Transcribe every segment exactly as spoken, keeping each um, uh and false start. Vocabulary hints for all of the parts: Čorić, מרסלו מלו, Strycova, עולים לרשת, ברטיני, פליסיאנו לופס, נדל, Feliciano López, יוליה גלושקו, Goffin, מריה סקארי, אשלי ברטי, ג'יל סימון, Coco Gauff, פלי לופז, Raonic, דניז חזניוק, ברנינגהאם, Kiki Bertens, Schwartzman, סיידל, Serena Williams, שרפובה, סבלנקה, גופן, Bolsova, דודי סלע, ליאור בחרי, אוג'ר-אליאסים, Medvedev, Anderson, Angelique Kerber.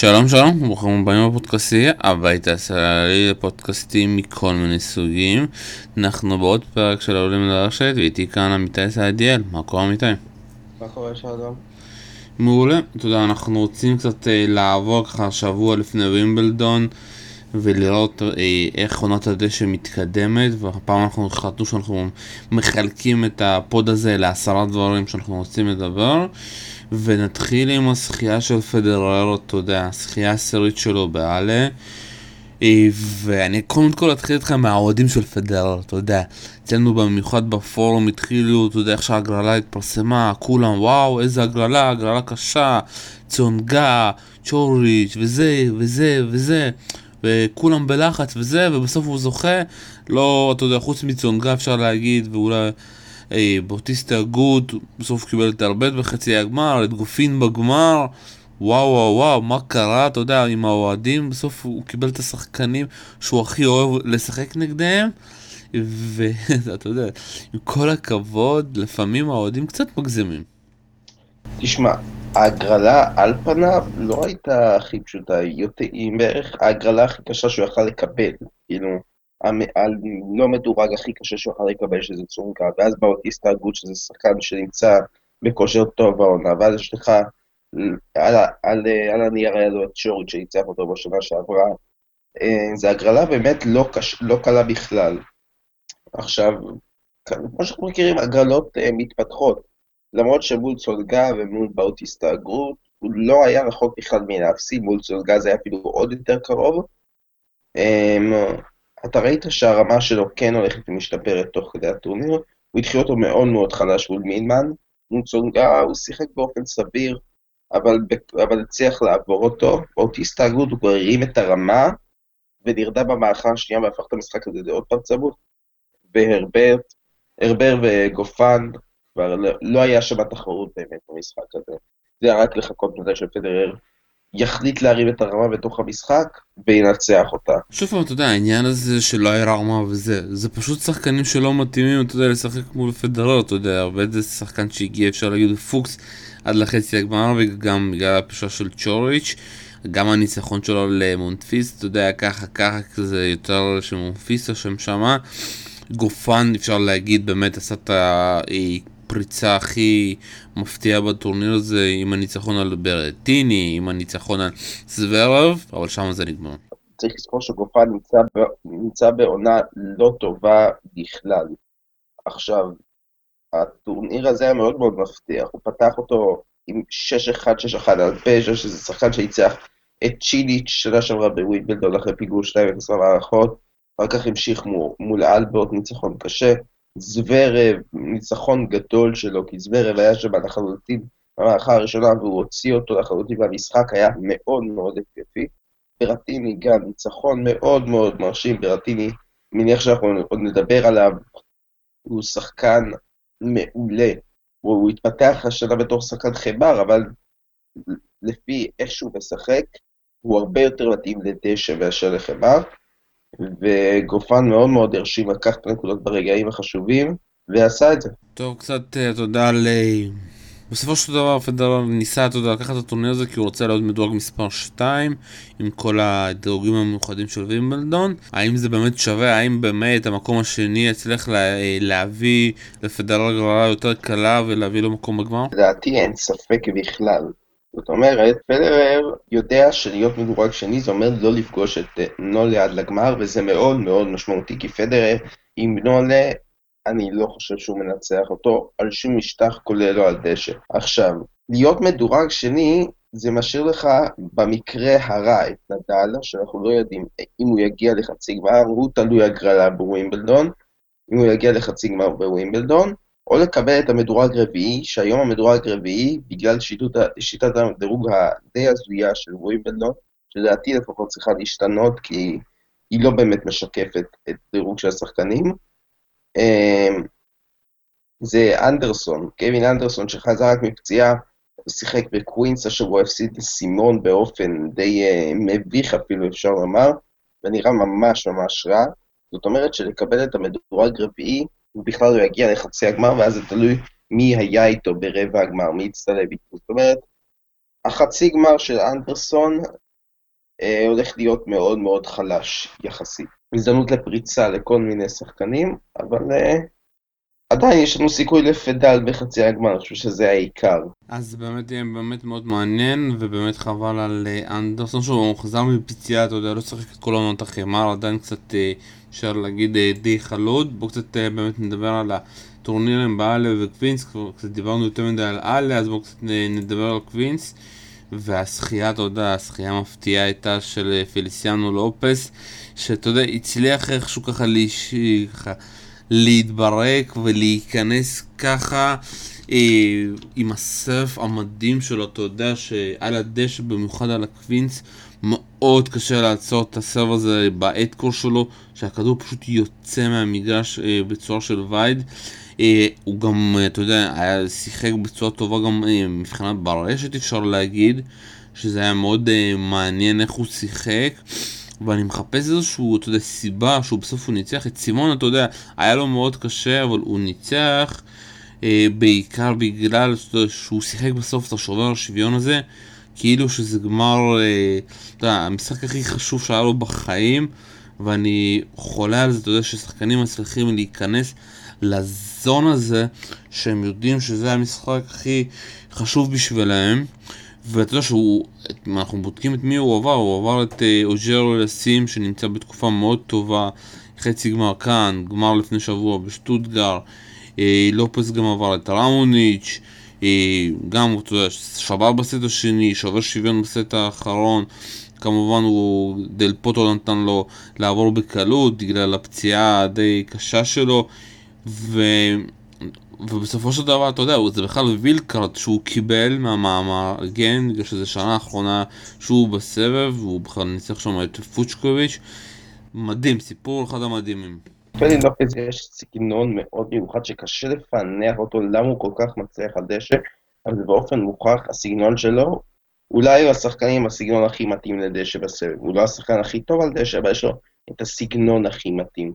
שלום שלום, ברוכים הבאים בפודקאסטי, הבית הישראלי לפודקאסטים מכל מיני סוגים. אנחנו בעוד פרק של עולים לרשת, ואיתי כאן עמיתי סיידל. מה קורה עמיתי? מה קורה שאדם? מעולה, תודה. אנחנו רוצים קצת אה, לעבור ככה שבוע לפני וימבלדון ולראות אה, איך עונת הדשא מתקדמת, והפעם אנחנו החלטנו שאנחנו מחלקים את הפוד הזה לעשרה דברים שאנחנו רוצים לדבר, ונתחיל עם השחייה של פדרר, אתה יודע, השחייה הסרית שלו בעלה. ואני קודם כל אתחיל איתך מהאוהדים של פדרר, אתה יודע, אצלנו במיוחד בפורום התחילו, אתה יודע, איך שהגרלה התפרסמה, כולם וואו איזה הגרלה, הגרלה קשה, צונגה, צ'וריץ' וזה וזה וזה, וכולם בלחץ וזה, ובסוף הוא זוכה. לא, אתה יודע, חוץ מצונגה אפשר להגיד, ואולי איי, באוטיסטה גוד, בסוף קיבל את הרבט בחצי הגמר, את גופין בגמר. וואו וואו וואו, מה קרה, אתה יודע, עם האוהדים. בסוף הוא קיבל את השחקנים שהוא הכי אוהב לשחק נגדם, ואתה יודע, עם כל הכבוד, לפעמים האוהדים קצת מגזמים. תשמע, ההגרלה על פניו לא הייתה הכי פשוטה, היא בערך ההגרלה הכי קשה שהוא יכל לקבל, כאילו לא מדורג הכי קשה שהוא יכול לקבל, שזה צונגה, ואז באוטיסט ההגות שזה שחקן שנמצא בכושר טוב בעונה, ואז יש לך על הנייר היה לו את צ'וריץ' שניצח אותו בשנה שעברה. זה הגרלה באמת לא קלה בכלל. עכשיו, כמו שאנחנו מכירים, הגרלות מתפתחות, למרות שמול צונגה ומול באוטיסט ההגות הוא לא היה רחוק בכלל מלהפסיד, מול צונגה זה היה אפילו עוד יותר קרוב. אתה ראית שהרמה שלו כן הולכת ומשתפרת תוך כדי הטורניר, הוא התחיל אותו מאוד מאוד חלש מול מינמן, מול צונגה הוא שיחק באופן סביר, אבל, אבל הצליח לעבור אותו, באוטיסט ההגות הוא כבר הרים את הרמה, ונרדה במערכה השנייה והפך את המשחק הזה לעוד פעם צמוד, והרבר וגופן, כבר לא, לא היה שם תחרות באמת במשחק הזה, זה היה רק לחכות מתי של פדרר, יחליט להרים את הרמה בתוך המשחק, וינצח אותה. שוב פעם, אתה יודע, העניין הזה שלא היה רמה וזה, זה פשוט שחקנים שלא מתאימים, אתה יודע, לשחק מול פדרר, אתה יודע, הרבה זה שחקן שהגיע, אפשר להגיד, פוקס עד לחצי הגמר, וגם בגלל הפשע של צ'וריץ', גם הניצחון שלו למונטפיס, אתה יודע, ככה, ככה, כזה יותר שמונטפיס או שם שמה, גופן, אפשר להגיד, באמת עשה את ה... פריצה הכי מפתיעה בטורניר הזה, עם הניצחון על ברטיני, עם הניצחון על סברב, אבל שם זה נגמר. צריך לזכור שגופה נמצא, נמצא בעונה לא טובה בכלל. עכשיו, הטורניר הזה היה מאוד מאוד מפתיח, הוא פתח אותו עם שש אחת, שש אחת, אלפז'ה, שזה שחקן שהצליח את צ'יליץ' שנה שעברה בווימבלדון אחרי פיגור שתיים אפס במערכות, אחר כך המשיך מול אלברט, ניצחון קשה, זוורב, ניצחון גדול שלו, כי זוורב היה שם לחלוטין במערכה הראשונה, והוא הוציא אותו לחלוטין, והמשחק היה מאוד מאוד התקפי. ברטיני גם, ניצחון מאוד מאוד מרשים, ברטיני, מניח שאנחנו עוד נדבר עליו, הוא שחקן מעולה, הוא התפתח השנה בתור שחקן חמר, אבל לפי איך שהוא משחק, הוא הרבה יותר מתאים לדשא מאשר לחמר, וגופן מאוד מאוד הרשים לקחת נקודות ברגעים החשובים ועשה את זה. טוב, קצת תודה על... בסופו של דבר פדרר ניסה, אתה יודע, לקחת את הטורניר הזה כי הוא רוצה להיות מדורג מספר שתיים עם כל הדירוגים המיוחדים של וימבלדון. האם זה באמת שווה? האם באמת המקום השני יצליח לה, להביא לפדרר גרלה יותר קלה ולהביא לו מקום בגמר? לדעתי אין ספק בכלל. זאת אומרת, פדרר יודע שלהיות מדורג שני, זה אומר לא לפגוש את נולה עד לגמר, וזה מאוד מאוד משמעותי, כי פדרר עם נולה, אני לא חושב שהוא מנצח אותו, על שום משטח כולל לו על דשא. עכשיו, להיות מדורג שני, זה משאיר לך במקרה הרע את נדל, שאנחנו לא יודעים אם הוא יגיע לחצי גמר, הוא תלוי הגרלה בווימבלדון, אם הוא יגיע לחצי גמר בווימבלדון, או לקבל את המדורג רביעי, שהיום המדורג רביעי, בגלל שיטת הדירוג הדי הזויה של וימבלדון, שלדעתי לפחות צריכה להשתנות, כי היא לא באמת משקפת את דירוג של השחקנים, זה אנדרסון, קווין אנדרסון שחזר רק מפציעה, שיחק בקווינס, אשר הוא הפסיד לסימון באופן די מביך אפילו אפשר לומר, ונראה ממש ממש רע, זאת אומרת שלקבל את המדורג רביעי, הוא בכלל לא יגיע לחצי הגמר, ואז זה תלוי מי היה איתו ברבע הגמר, מי הצטלב איתו. זאת אומרת, החצי גמר של אנדרסון הולך להיות מאוד מאוד חלש יחסית. הזדמנות לפריצה לכל מיני שחקנים, אבל עדיין יש לנו סיכוי לפדל בחצי הגמר, אני חושב שזה העיקר. אז באמת יהיה באמת מאוד מעניין, ובאמת חבל על אנדרסון שהוא חזר מפציעה, אתה יודע, לא צריך את כל העונות החמר, עדיין קצת אפשר להגיד די חלוד. בואו קצת באמת נדבר על הטורנירים באלה וקווינס, קצת דיברנו יותר מדי על אלה, אז בואו קצת נדבר על קווינס. והשחייה, אתה יודע, השחייה המפתיעה הייתה של פליסיאנו לופס, שאתה יודע, הצליח איכשהו ככה להישיר, ככה להתברק ולהיכנס ככה אה, עם הסף המדהים שלו, אתה יודע, שעל הדשא, במיוחד על הקווינס, מאוד קשה לעצור את הסף הזה באדקור שלו, שהכדור פשוט יוצא מהמגרש אה, בצורה של וייד. אה, הוא גם, אתה יודע, היה שיחק בצורה טובה גם אה, מבחינת ברשת, אפשר להגיד שזה היה מאוד אה, מעניין איך הוא שיחק, ואני מחפש איזשהו, אתה יודע, סיבה שהוא בסוף הוא ניצח. את סימונה, אתה יודע, היה לו מאוד קשה, אבל הוא ניצח אה, בעיקר בגלל יודע, שהוא שיחק בסוף את השובר השוויון הזה, כאילו שזה גמר, אה, אתה יודע, המשחק הכי חשוב שהיה לו בחיים, ואני חולה על זה, אתה יודע, ששחקנים מצליחים להיכנס לזון הזה, שהם יודעים שזה המשחק הכי חשוב בשבילהם. ואתה יודע שאנחנו בודקים את מי הוא עבר, הוא עבר את אוג'ר-אליאסים שנמצא בתקופה מאוד טובה, חצי גמר כאן, גמר לפני שבוע בשטוטגר, לופס גם עבר את ראוניץ', גם אתה יודע, שבר בסט השני, שובר שוויון בסט האחרון, כמובן הוא דל פוטרו נתן לו לעבור בקלות בגלל הפציעה הדי קשה שלו, ו... ובסופו של דבר, אתה יודע, זה בכלל וילקארד שהוא קיבל מהמארגן, בגלל שזו שנה האחרונה שהוא בסבב, והוא בכלל ניצח שם את פוצ'קוביץ'. מדהים, סיפור אחד המדהימים. פלי לופז יש סגנון מאוד מיוחד שקשה לפענח אותו, למה הוא כל כך מצליח הדשא, אבל זה באופן מוכח, הסגנון שלו, אולי הוא השחקן עם הסגנון הכי מתאים לדשא בסבב, הוא לא השחקן הכי טוב על דשא, אבל יש לו את הסגנון הכי מתאים.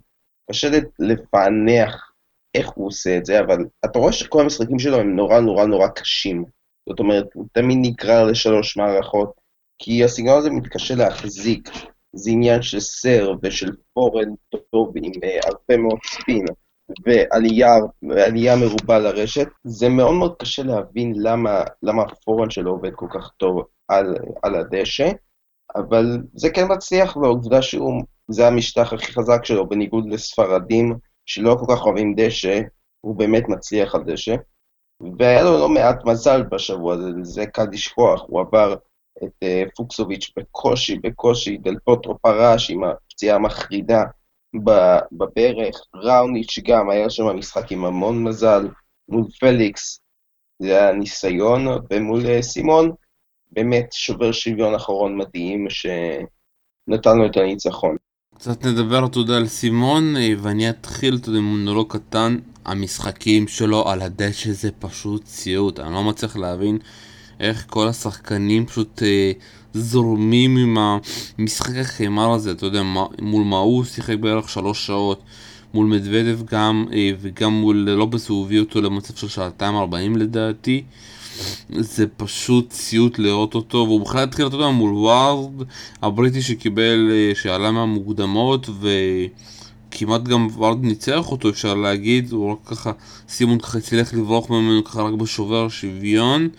קשה לפענח איך הוא עושה את זה, אבל אתה רואה שכל המשחקים שלו הם נורא נורא נורא קשים. זאת אומרת, הוא תמיד נקרא לשלוש מערכות, כי הסגנון הזה מתקשה להחזיק. זה עניין של סרב ושל פורן טוב עם הרבה מאוד ספין, ועלייה, ועלייה מרובה לרשת. זה מאוד מאוד קשה להבין למה, למה הפורן שלו עובד כל כך טוב על, על הדשא, אבל זה כן מצליח, והעובדה שהוא, זה המשטח הכי חזק שלו, בניגוד לספרדים, שלא כל כך אוהבים דשא, הוא באמת מצליח על דשא, והיה לו לא מעט מזל בשבוע, זה קל לשכוח, הוא עבר את פוקסוביץ' בקושי, בקושי, דל פוטרו פרש עם הפציעה המחרידה בברך, ראוניץ' גם, היה שם המשחק עם המון מזל, מול פליקס, זה היה ניסיון, ומול סימון, באמת שובר שוויון אחרון מדהים, שנתן לו את הניצחון. קצת נדבר תודה על סימון, ואני אתחיל תודה מונולוג קטן. המשחקים שלו על הדשא זה פשוט ציוט, אני לא מצליח להבין איך כל השחקנים פשוט אה, זורמים עם המשחק החמר הזה, אתה יודע, מול מה הוא שיחק בערך שלוש שעות, מול מדוודב גם, אה, וגם מול לופס הוא הביא אותו למצב של שעתיים ארבעים לדעתי, זה פשוט ציוט לראות אותו, והוא בכלל התחיל לתת אותו מול וורד הבריטי שקיבל, שעלה מהמוקדמות וכמעט גם וורד ניצח אותו אפשר להגיד, הוא רק ככה סימון ככה הצליח לברוח ממנו ככה רק בשובר שוויון,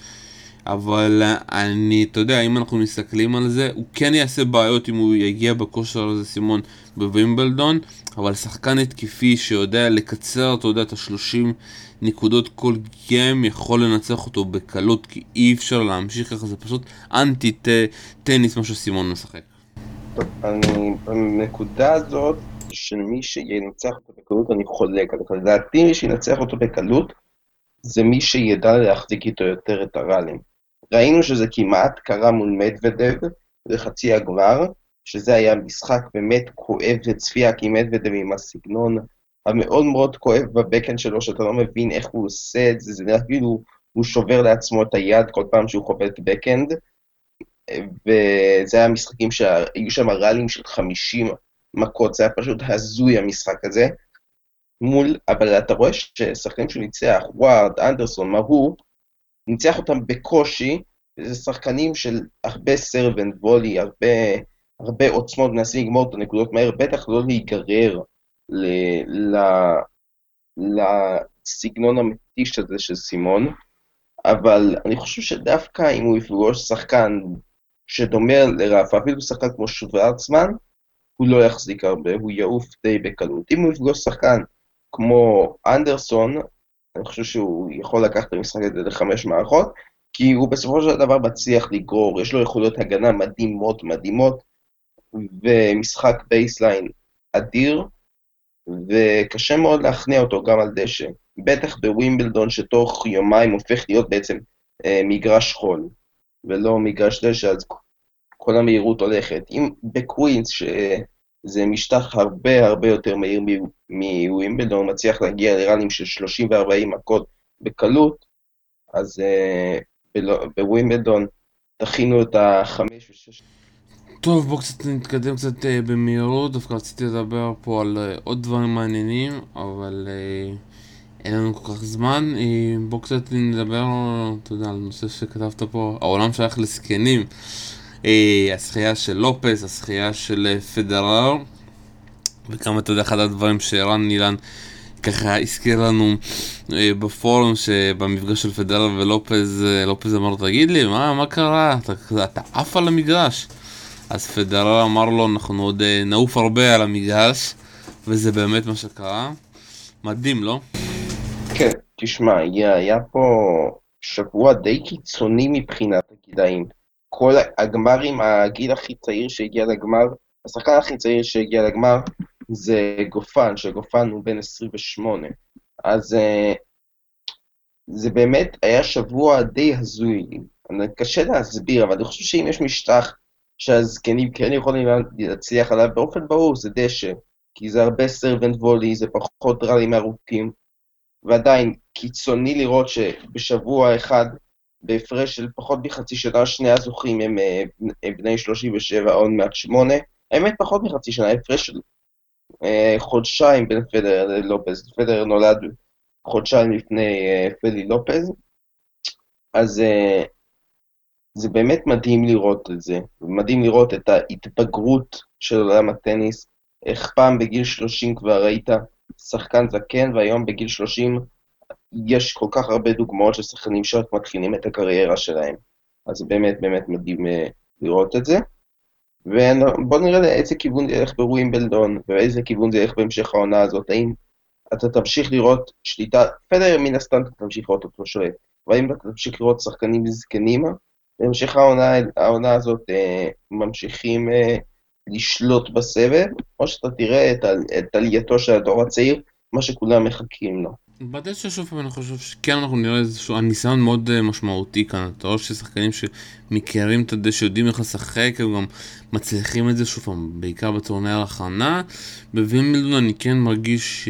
אבל אני, אתה יודע, אם אנחנו מסתכלים על זה, הוא כן יעשה בעיות אם הוא יגיע בכושר הזה סימון בווימבלדון, אבל שחקן התקיפי שיודע לקצר, אתה יודע, את השלושים נקודות כל גיים יכול לנצח אותו בקלות, כי אי אפשר להמשיך ככה, זה פשוט אנטי טניס מה שסימון משחק. אני בנקודה הזאת של מי שינצח אותו בקלות אני חולק, אבל לדעתי מי שינצח אותו בקלות זה מי שידע להחזיק איתו יותר את הרלים. ראינו שזה כמעט קרה מול מדוודב לחצי הגמר, שזה היה משחק באמת כואב לצפייה, כי מדוודב עם הסגנון המאוד מאוד כואב בבקן שלו, שאתה לא מבין איך הוא עושה את זה, זה נראה כאילו הוא שובר לעצמו את היד כל פעם שהוא חווה את בקנד, וזה היה משחקים שהיו שם רלים של חמישים מכות, זה היה פשוט הזוי המשחק הזה, מול, אבל אתה רואה ששחקנים שהוא ניצח, וורד, אנדרסון, מהו, ניצח אותם בקושי, וזה שחקנים של הרבה סרבנט וולי, הרבה הרבה עוצמות, מנסים לגמור את הנקודות מהר, בטח לא להיגרר לסגנון המתיש הזה של סימון, אבל אני חושב שדווקא אם הוא יפגוש שחקן שדומה לרף, אפילו שחקן כמו שוורצמן, הוא לא יחזיק הרבה, הוא יעוף די בקלות. אם הוא יפגוש שחקן כמו אנדרסון, אני חושב שהוא יכול לקחת את המשחק הזה לחמש מערכות, כי הוא בסופו של דבר מצליח לגרור, יש לו יכולות הגנה מדהימות מדהימות, ומשחק בייסליין אדיר, וקשה מאוד להכניע אותו גם על דשא, בטח בווימבלדון שתוך יומיים הופך להיות בעצם אה, מגרש חול, ולא מגרש דשא, אז כל המהירות הולכת. אם בקווינס שזה משטח הרבה הרבה יותר מהיר מווימבלדון, הוא מצליח להגיע לרנים של שלושים וארבעים מכות בקלות, אז אה, בווימבלדון תכינו את החמש ושש. טוב, בואו קצת נתקדם קצת אה, במהירות, דווקא רציתי לדבר פה על אה, עוד דברים מעניינים, אבל אה, אין לנו כל כך זמן. אה, בואו קצת נדבר, אתה יודע, על נושא שכתבת פה, העולם שייך לסקנים, אה, השחייה של לופס, השחייה של אה, פדרר, וכמה, אתה יודע, אחד הדברים שרן אילן ככה הזכיר לנו אה, בפורום, שבמפגש של פדרר ולופז, אה, לופז אמר, תגיד לי, מה, מה קרה? אתה, אתה עף על המגרש. אז פדרר אמר לו, אנחנו עוד אה, נעוף הרבה על המגרש, וזה באמת מה שקרה. מדהים, לא? כן, תשמע, היה, היה פה שבוע די קיצוני מבחינת הגילאים. כל הגמרים, הגיל הכי צעיר שהגיע לגמר, השחקן הכי צעיר שהגיע לגמר, זה גופן, שגופן הוא בן עשרים ושמונה. אז זה באמת היה שבוע די הזוי. קשה להסביר, אבל אני חושב שאם יש משטח שהזקנים כן יכולים להצליח עליו, באופן ברור זה דשא, כי זה הרבה סרבנט וולי, זה פחות רלים ארוכים, ועדיין קיצוני לראות שבשבוע אחד, בהפרש של פחות מחצי שנה, שני הזוכים הם, הם בני שלושים ושבע, עוד מעט שמונה, האמת פחות מחצי שנה, הפרש של חודשיים בין פדרר ללופז, פדרר נולד חודשיים לפני פלי לופז, אז זה באמת מדהים לראות את זה, מדהים לראות את ההתבגרות של עולם הטניס, איך פעם בגיל שלושים כבר ראית שחקן זקן, והיום בגיל שלושים יש כל כך הרבה דוגמאות של שחקנים שרק מתחילים את הקריירה שלהם, אז באמת באמת מדהים לראות את זה. ובוא נראה לאיזה כיוון זה ילך בווימבלדון, ואיזה כיוון זה ילך בהמשך העונה הזאת, האם אתה תמשיך לראות שליטה, פדרר מן הסתם אתה תמשיך לראות אותו שולט, והאם אתה תמשיך לראות שחקנים זקנים, בהמשך העונה, העונה הזאת אה, ממשיכים אה, לשלוט בסבב, או שאתה תראה את עלייתו של הדור הצעיר, מה שכולם מחכים לו. בדעת ששוב פעם אני חושב שכן אנחנו נראה איזשהו ניסיון מאוד uh, משמעותי כאן, אתה רואה ששחקנים שמכירים את הדשא, שיודעים איך לשחק, הם גם מצליחים את זה שוב פעם, בעיקר בטורניר ההכנה. בווימבלדון אני כן מרגיש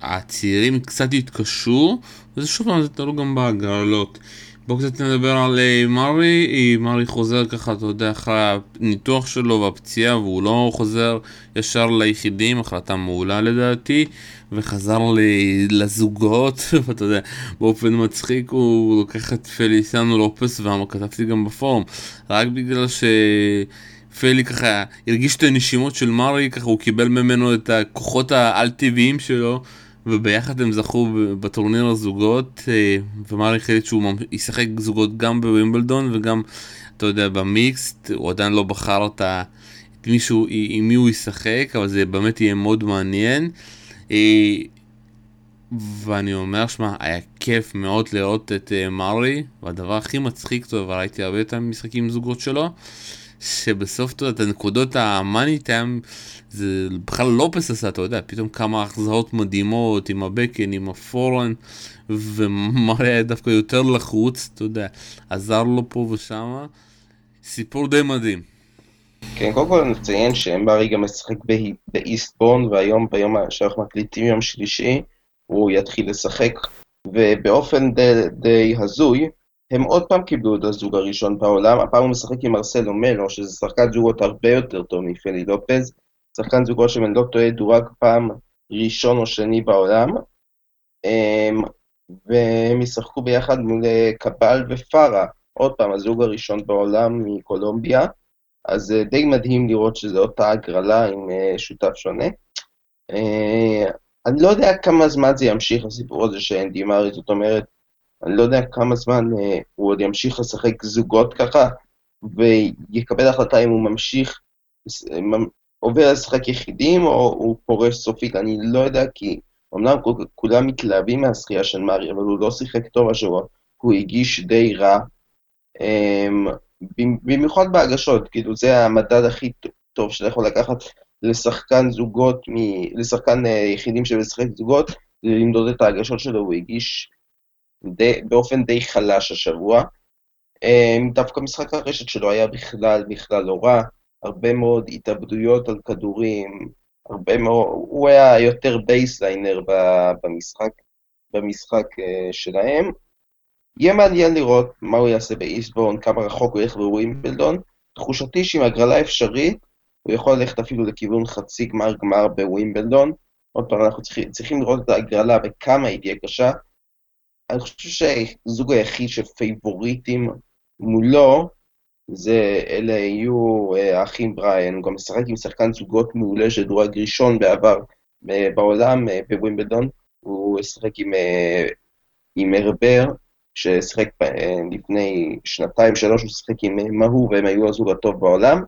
שהצעירים קצת יתקשו, וזה שוב פעם זה תלוי גם בהגרלות. בואו קצת נדבר על uh, מרי, מרי חוזר ככה, אתה יודע, אחרי הניתוח שלו והפציעה, והוא לא חוזר ישר ליחידים, החלטה מעולה לדעתי, וחזר לזוגות, ואתה יודע, באופן מצחיק הוא לוקח את פליסיאנו לופס, וכתבתי גם בפורום, רק בגלל שפלי ככה הרגיש את הנשימות של מרי, ככה הוא קיבל ממנו את הכוחות האל-טבעיים שלו, וביחד הם זכו בטורניר הזוגות, ומרי החליט שהוא ישחק זוגות גם בווימבלדון וגם, אתה יודע, במיקסט, הוא עדיין לא בחר את מישהו עם מי הוא ישחק, אבל זה באמת יהיה מאוד מעניין. ואני אומר, שמה, היה כיף מאוד לראות את מרי, והדבר הכי מצחיק טוב, אבל הייתי הרבה יותר משחקים עם זוגות שלו, שבסוף אתה יודע, את הנקודות המאנית זה בכלל לופס עשה, אתה יודע, פתאום כמה החזרות מדהימות עם הבקן, עם הפורן, ומרי היה דווקא יותר לחוץ, אתה יודע, עזר לו פה ושמה, סיפור די מדהים. כן, קודם כל נציין שמרי גם משחק באיסטבון, והיום, ביום שאנחנו מקליטים יום שלישי, הוא יתחיל לשחק, ובאופן די, די הזוי, הם עוד פעם קיבלו את הזוג הראשון בעולם, הפעם הוא משחק עם מרסלו מלו, שזה שחקן זוגות הרבה יותר טוב מפלי לופז, שחקן זוגות שמן לא טועה דורג פעם ראשון או שני בעולם, והם ישחקו ביחד מול קבל ופרה, עוד פעם הזוג הראשון בעולם מקולומביה, אז די מדהים לראות שזה אותה הגרלה עם שותף שונה. אני לא יודע כמה זמן זה ימשיך, הסיפור הזה שאין דימרי, זאת אומרת, אני לא יודע כמה זמן הוא עוד ימשיך לשחק זוגות ככה, ויקבל החלטה אם הוא ממשיך, עובר לשחק יחידים, או הוא פורש סופית, אני לא יודע, כי אמנם כולם מתלהבים מהשחייה של מרי, אבל הוא לא שיחק טוב השבוע, הוא הגיש די רע, במיוחד בהגשות, כאילו זה המדד הכי טוב שאתה יכול לקחת לשחקן זוגות, לשחקן יחידים שבשחק זוגות, למדוד את ההגשות שלו, הוא הגיש באופן די חלש השבוע, דווקא משחק הרשת שלו היה בכלל, בכלל לא רע, הרבה מאוד התאבדויות על כדורים, הרבה מאוד, הוא היה יותר בייסליינר במשחק, במשחק שלהם, יהיה מעניין לראות מה הוא יעשה באיסבורן, כמה רחוק הוא ילך בווימבלדון, תחושתי שאם הגרלה אפשרית, הוא יכול ללכת אפילו לכיוון חצי גמר גמר בווימבלדון, עוד פעם אנחנו צריכים, צריכים לראות את ההגרלה וכמה היא תהיה קשה, אני חושב שהזוג היחיד של פייבוריטים מולו, זה אלה יהיו האחים בריין, הוא גם משחק עם שחקן זוגות מעולה שדורג ראשון בעבר בעולם בווימבלדון, הוא משחק עם, עם הרבר, ששחק לפני שנתיים שלוש, הוא שחק עם מהו והם היו הזוג הטוב בעולם,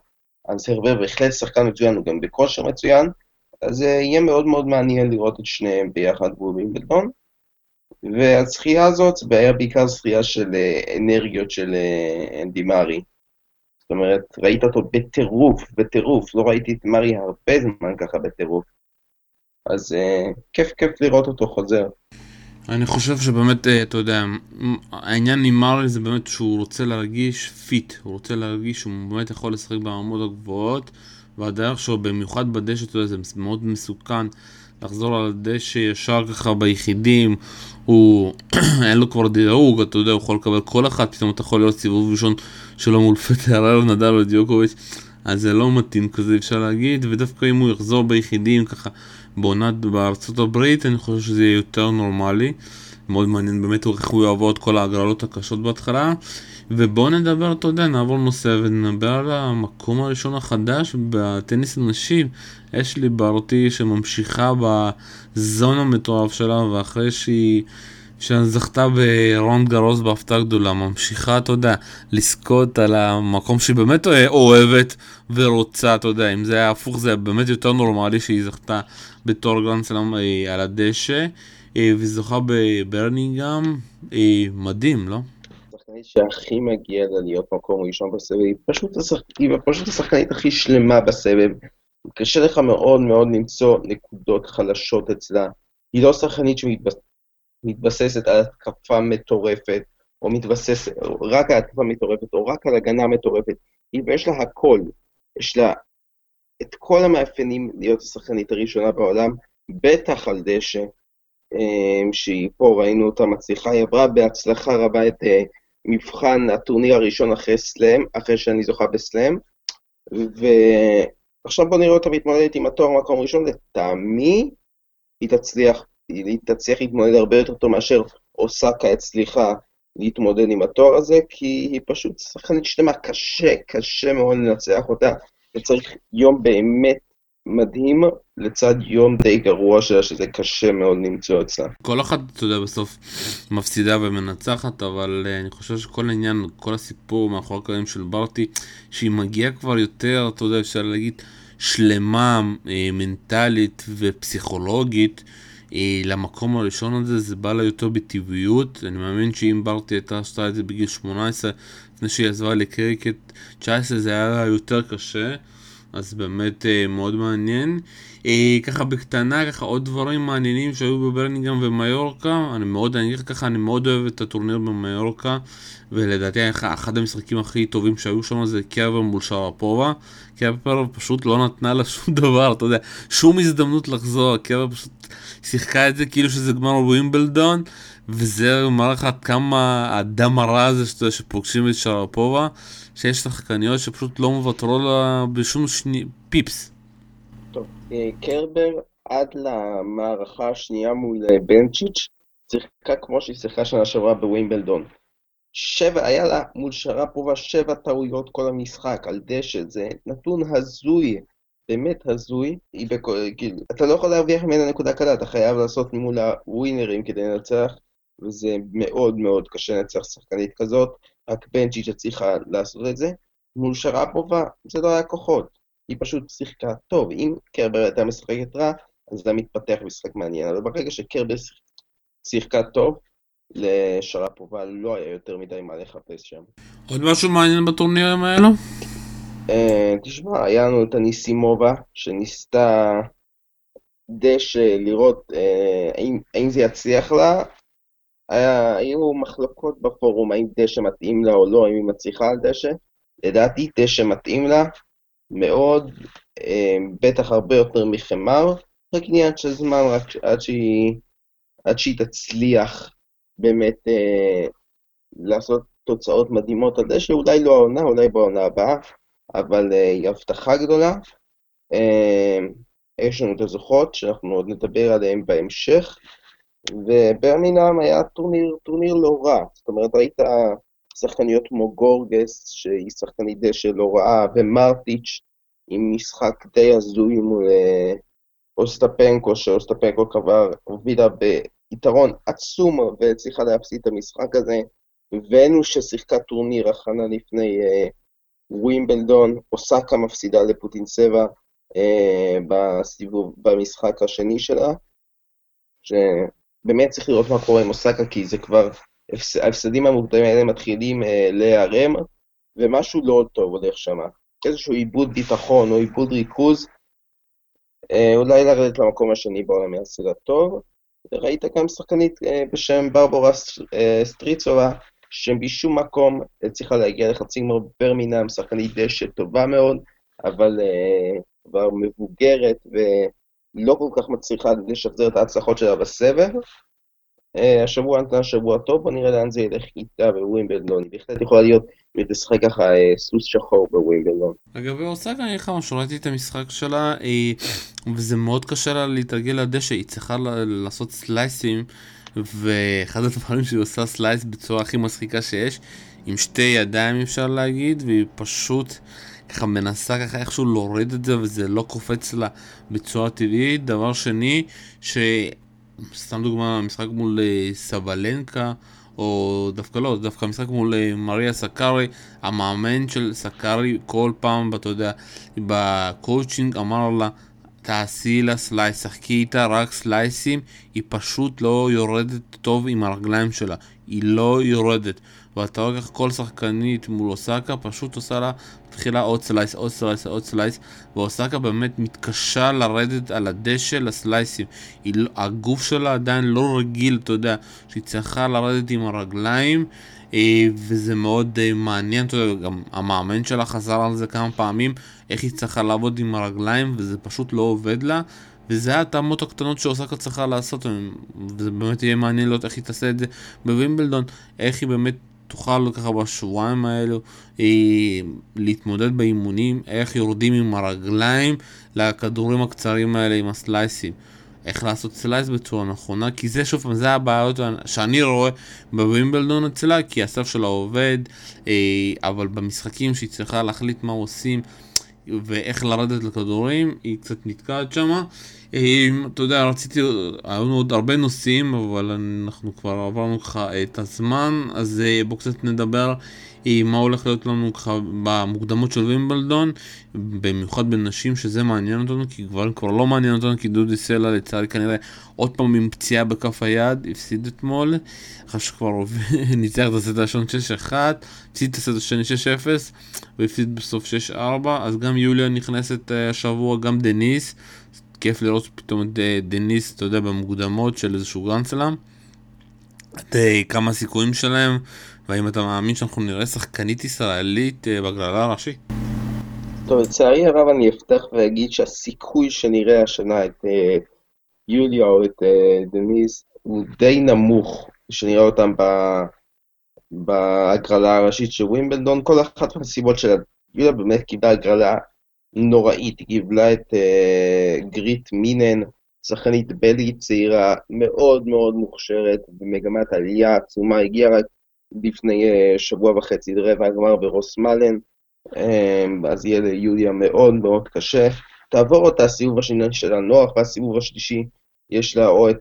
אז הרבר בהחלט שחקן מצוין, הוא גם בכושר מצוין, אז יהיה מאוד מאוד מעניין לראות את שניהם ביחד בווימבלדון, והזכייה הזאת היה בעיקר זכייה של אנרגיות של אנדי מרי. זאת אומרת, ראית אותו בטירוף, בטירוף, לא ראיתי את מרי הרבה זמן ככה בטירוף. אז כיף כיף לראות אותו חוזר. אני חושב שבאמת, אתה יודע, העניין עם מרי זה באמת שהוא רוצה להרגיש פיט, הוא רוצה להרגיש שהוא באמת יכול לשחק ברמות הגבוהות, והדרך שהוא במיוחד בדשא, אתה יודע, זה מאוד מסוכן. לחזור על הדשא ישר ככה ביחידים, הוא אין לו כבר דירוג, אתה יודע, הוא יכול לקבל כל אחת, פתאום אתה יכול להיות סיבוב ראשון שלו מול פדרר, נדל ודיוקוביץ', אז זה לא מתאים כזה, אפשר להגיד, ודווקא אם הוא יחזור ביחידים ככה בעונת בארצות הברית, אני חושב שזה יהיה יותר נורמלי, מאוד מעניין באמת איך הוא יעבור את כל ההגרלות הקשות בהתחלה, ובואו נדבר, אתה יודע, נעבור נושא ונדבר על המקום הראשון החדש בטניס הנשים, אשלי ברטי שממשיכה בזון המטורף שלה, ואחרי שהיא שזכתה ברון גרוס בהפתעה גדולה, ממשיכה, אתה יודע, לזכות על המקום שהיא באמת אוהבת ורוצה, אתה יודע, אם זה היה הפוך, זה היה באמת יותר נורמלי שהיא זכתה בתור גרנד סלאם על הדשא, וזוכה בברנינגהאם, מדהים, לא? השחקנית שהכי מגיעה להיות מקום ראשון בסבב, היא פשוט, השח... היא פשוט השחקנית הכי שלמה בסבב, קשה לך מאוד מאוד למצוא נקודות חלשות אצלה, היא לא שחקנית שמתבססת על התקפה מטורפת, או מתבססת רק על התקפה מטורפת, או רק על הגנה מטורפת, יש לה הכל, יש לה את כל המאפיינים להיות השחקנית הראשונה בעולם, בטח על דשא, שהיא פה ראינו אותה מצליחה, היא עברה בהצלחה רבה את מבחן הטורניר הראשון אחרי סלאם, אחרי שאני זוכה בסלאם, ועכשיו בוא נראה אותה מתמודדת עם התואר מקום ראשון, לטעמי היא תצליח, היא תצליח להתמודד הרבה יותר טוב מאשר אוסקה הצליחה להתמודד עם התואר הזה, כי היא פשוט שחקנית שלמה, קשה, קשה מאוד לנצח אותה, וצריך יום באמת, מדהים לצד יום די גרוע שלה, שזה קשה מאוד למצוא אצלה. כל אחת, אתה יודע, בסוף מפסידה ומנצחת, אבל uh, אני חושב שכל העניין, כל הסיפור מאחורי הקלעים של ברטי, שהיא מגיעה כבר יותר, אתה יודע, אפשר להגיד, שלמה, אה, מנטלית ופסיכולוגית, אה, למקום הראשון הזה, זה בא לה יותר בטבעיות, אני מאמין שאם ברטי הייתה עשתה את זה בגיל שמונה עשרה, לפני שהיא עזבה לקריקט תשע עשרה, זה היה לה יותר קשה, אז באמת מאוד מעניין. ככה בקטנה, ככה עוד דברים מעניינים שהיו בברנינגהאם ומיורקה, אני מאוד, אני אגיד ככה, אני מאוד אוהב את הטורניר במיורקה, ולדעתי אחד המשחקים הכי טובים שהיו שם זה קרבר מול שרפובה, קרבר פשוט לא נתנה לה שום דבר, אתה יודע, שום הזדמנות לחזור, קרבר פשוט שיחקה את זה כאילו שזה גמר ווימבלדון, וזה אומר לך כמה האדם הרע הזה שאתה, שפוגשים את שרפובה, שיש שחקניות שפשוט לא מוותרו לה בשום שני... פיפס. טוב, קרבר עד למערכה השנייה מול בנצ'יץ' שיחקה כמו שהיא שיחקה שנה שעברה בווימבלדון. שבע, היה לה מול שרפובה שבע טעויות כל המשחק, על דשא זה, נתון הזוי, באמת הזוי, בכ... כאילו, אתה לא יכול להרוויח ממנה נקודה קלה, אתה חייב לעשות מול הווינרים כדי לנצח, וזה מאוד מאוד קשה לנצח שחקנית כזאת, רק בנג'י שצריכה לעשות את זה, מול שרפובה זה לא היה כוחות, היא פשוט שיחקה טוב, אם קרבר הייתה משחקת רע, אז זה מתפתח משחק מעניין, אבל ברגע שקרבר שיחקה טוב, לשרפובה לא היה יותר מדי מה לחפש שם. עוד משהו מעניין בטורנירים האלו? תשמע, היה לנו את אניסימובה שניסתה דשא לראות האם זה יצליח לה, היו מחלוקות בפורום האם דשא מתאים לה או לא, אם היא מצליחה על דשא, לדעתי דשא מתאים לה מאוד, בטח הרבה יותר מחמר, רק עניין של זמן עד שהיא תצליח באמת אה, לעשות תוצאות מדהימות על זה, שאולי לא העונה, אולי בעונה הבאה, אבל אה, היא הבטחה גדולה. אה, יש לנו את הזוכות שאנחנו עוד נדבר עליהן בהמשך, וברמינגהאם היה טורניר, טורניר לא רע, זאת אומרת ראית שחקניות כמו גורגס, שהיא שחקנית דשא לא רעה, ומרטיץ' עם משחק די הזוי מול אוסטפנקו, שאוסטפנקו כבר הובילה ב... יתרון עצום וצריכה להפסיד את המשחק הזה, ואנו ששיחקה טורניר הכנה לפני אה, ווימבלדון, אוסקה מפסידה לפוטינסבה אה, בסיבוב, במשחק השני שלה, שבאמת צריך לראות מה קורה עם אוסקה, כי זה כבר, ההפסדים המוקדמים האלה מתחילים אה, להיערם, ומשהו לא טוב הולך שם, איזשהו עיבוד ביטחון או עיבוד ריכוז, אה, אולי לרדת למקום השני בעולם יעשה לה טוב, ראית גם שחקנית בשם ברבורה סטריצובה, שבשום מקום צריכה להגיע לחצי גמר ברמינגהאם, שחקנית דשא טובה מאוד, אבל כבר מבוגרת ולא כל כך מצליחה לשחזר את ההצלחות שלה בסבב. השבוע נתנה שבוע טוב, בוא נראה לאן זה ילך איתה בווימבלדון, בהחלט יכולה להיות מתשחק ככה סוס שחור בווימבלדון. אגב, אוסקה אני חושב שראיתי את המשחק שלה, וזה מאוד קשה לה להתרגל לדשא, היא צריכה לעשות סלייסים, ואחד הדברים שהיא עושה סלייס בצורה הכי מצחיקה שיש, עם שתי ידיים אפשר להגיד, והיא פשוט ככה מנסה ככה איכשהו להוריד את זה, וזה לא קופץ לה בצורה טבעית. דבר שני, ש... סתם דוגמה, משחק מול סבלנקה, או דווקא לא, דווקא משחק מול מריה סקארי, המאמן של סקארי כל פעם, אתה יודע, בקואוצ'ינג אמר לה, תעשי לה סלייס, שחקי איתה רק סלייסים, היא פשוט לא יורדת טוב עם הרגליים שלה, היא לא יורדת, ואתה רואה כך כל שחקנית מול אוסקה פשוט עושה לה, מתחילה עוד סלייס, עוד סלייס, עוד סלייס, ואוסקה באמת מתקשה לרדת על הדשא לסלייסים, היא, הגוף שלה עדיין לא רגיל, אתה יודע, שהיא צריכה לרדת עם הרגליים, וזה מאוד מעניין, אתה יודע, גם המאמן שלה חזר על זה כמה פעמים, איך היא צריכה לעבוד עם הרגליים, וזה פשוט לא עובד לה, וזה התאמות הקטנות שאוסקה צריכה לעשות, וזה באמת יהיה מעניין לראות איך היא תעשה את זה בווימבלדון, איך היא באמת תוכל ככה בשבועיים האלו להתמודד באימונים, איך יורדים עם הרגליים לכדורים הקצרים האלה עם הסלייסים, איך לעשות סלייס בצורה נכונה, כי זה שוב, זה הבעיות שאני רואה בווימבלדון אצלה, כי הסף שלה עובד, אבל במשחקים שהיא צריכה להחליט מה עושים ואיך לרדת לכדורים, היא קצת נתקעת שמה. אתה יודע, רציתי, היינו עוד הרבה נושאים, אבל אנחנו כבר עברנו ככה את הזמן, אז בואו קצת נדבר מה הולך להיות לנו ככה במוקדמות של ווימבלדון, במיוחד בנשים, שזה מעניין אותנו, כי כבר, כבר לא מעניין אותנו, כי דודי סלע לצערי כנראה עוד פעם עם פציעה בכף היד, הפסיד אתמול, אחרי שכבר ניצח את הסט הראשון שש אחת, הפסיד את הסט השני שש אפס, והפסיד בסוף שש ארבע, אז גם יוליה נכנסת השבוע, גם דניס, כיף לראות פתאום את דניס, אתה יודע, במוקדמות של איזשהו גרנד סלאם, את כמה הסיכויים שלהם, והאם אתה מאמין שאנחנו נראה שחקנית ישראלית בגללה הראשית? טוב, לצערי הרב אני אפתח ואגיד שהסיכוי שנראה השנה את אה, יוליה או את אה, דניס הוא די נמוך, שנראה אותם בהגרלה הראשית של ווימבלדון, כל אחת מהסיבות שלה, יוליה באמת קיבלה הגרלה נוראית, היא גיבלה את אה, גריט מינן, שחקנית בלגית צעירה מאוד מאוד מוכשרת, במגמת עלייה עצומה, הגיעה רק לפני שבוע וחצי רבע הגמר ברוסמלן, אז יהיה ליוליה מאוד מאוד קשה, תעבור אותה הסיבוב השני שלה נוח, והסיבוב השלישי יש לה או את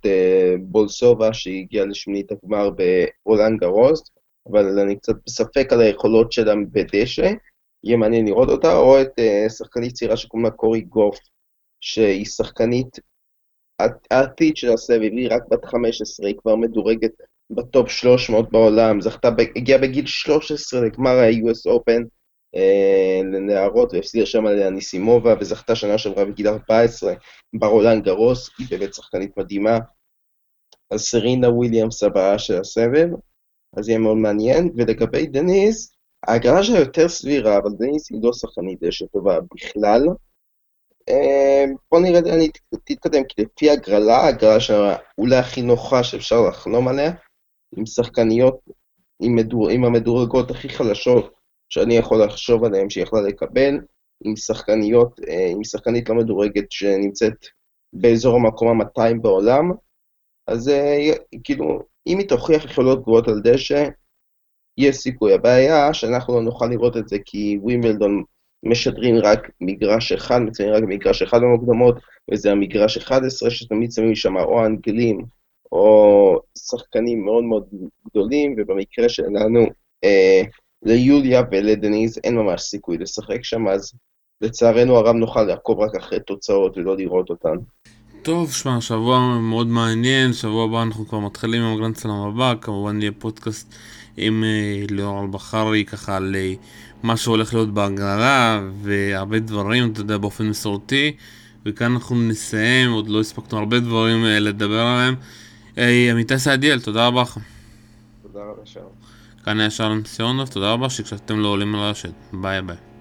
בולסובה שהגיעה לשמינית הגמר ברולאן גארוס, אבל אני קצת בספק על היכולות שלה בדשא, יהיה מעניין לראות אותה, או את שחקנית צעירה שקוראים לה קורי גוף, שהיא שחקנית העתיד של הסבב, היא רק בת חמש עשרה, היא כבר מדורגת בטופ שלוש מאות בעולם, זכתה, הגיעה בגיל שלוש עשרה לגמר ה-יו אס Open אה, לנערות, והפסידה שם על אניסימובה, וזכתה שנה שעברה בגיל ארבע עשרה, ברולאן גארוס, היא באמת שחקנית מדהימה, אז סרינה וויליאמס הבאה של הסבב, אז יהיה מאוד מעניין, ולגבי דניז, ההגרלה שלה יותר סבירה, אבל דניז היא לא שחקנית שטובה בכלל, בוא נראה, אני תתקדם, כי לפי הגרלה, הגרלה שלה אולי הכי נוחה שאפשר לחלום עליה, עם שחקניות, עם, מדור, עם המדורגות הכי חלשות שאני יכול לחשוב עליהן שהיא יכלה לקבל, עם שחקניות, עם שחקנית לא מדורגת שנמצאת באזור המקום ה-מאתיים בעולם, אז כאילו, אם היא תוכיח יכולות גבוהות על דשא, יש סיכוי. הבעיה שאנחנו לא נוכל לראות את זה, כי ווימבלדון משדרים רק מגרש אחד, מציינים רק מגרש אחד במוקדמות, וזה המגרש אחת עשרה, שתמיד שמים שם או אנגלים, או שחקנים מאוד מאוד גדולים, ובמקרה שלנו, אה, ליוליה ולדניז אין ממש סיכוי לשחק שם, אז לצערנו הרב נוכל לעקוב רק אחרי תוצאות ולא לראות אותן. טוב, שמה, שבוע מאוד מעניין, שבוע הבא אנחנו כבר מתחילים עם הגרנד סלאם הבא, כמובן יהיה פודקאסט עם ליאור בחרי ככה על מה שהולך להיות בהגרלה והרבה דברים, אתה יודע, באופן מסורתי, וכאן אנחנו נסיים, עוד לא הספקנו הרבה דברים לדבר עליהם. עמיתי סיידל, תודה רבה לך. תודה רבה, שלום. כאן היה שלום סיונוב, תודה רבה שכשאתם לא עולים לרשת, ביי ביי.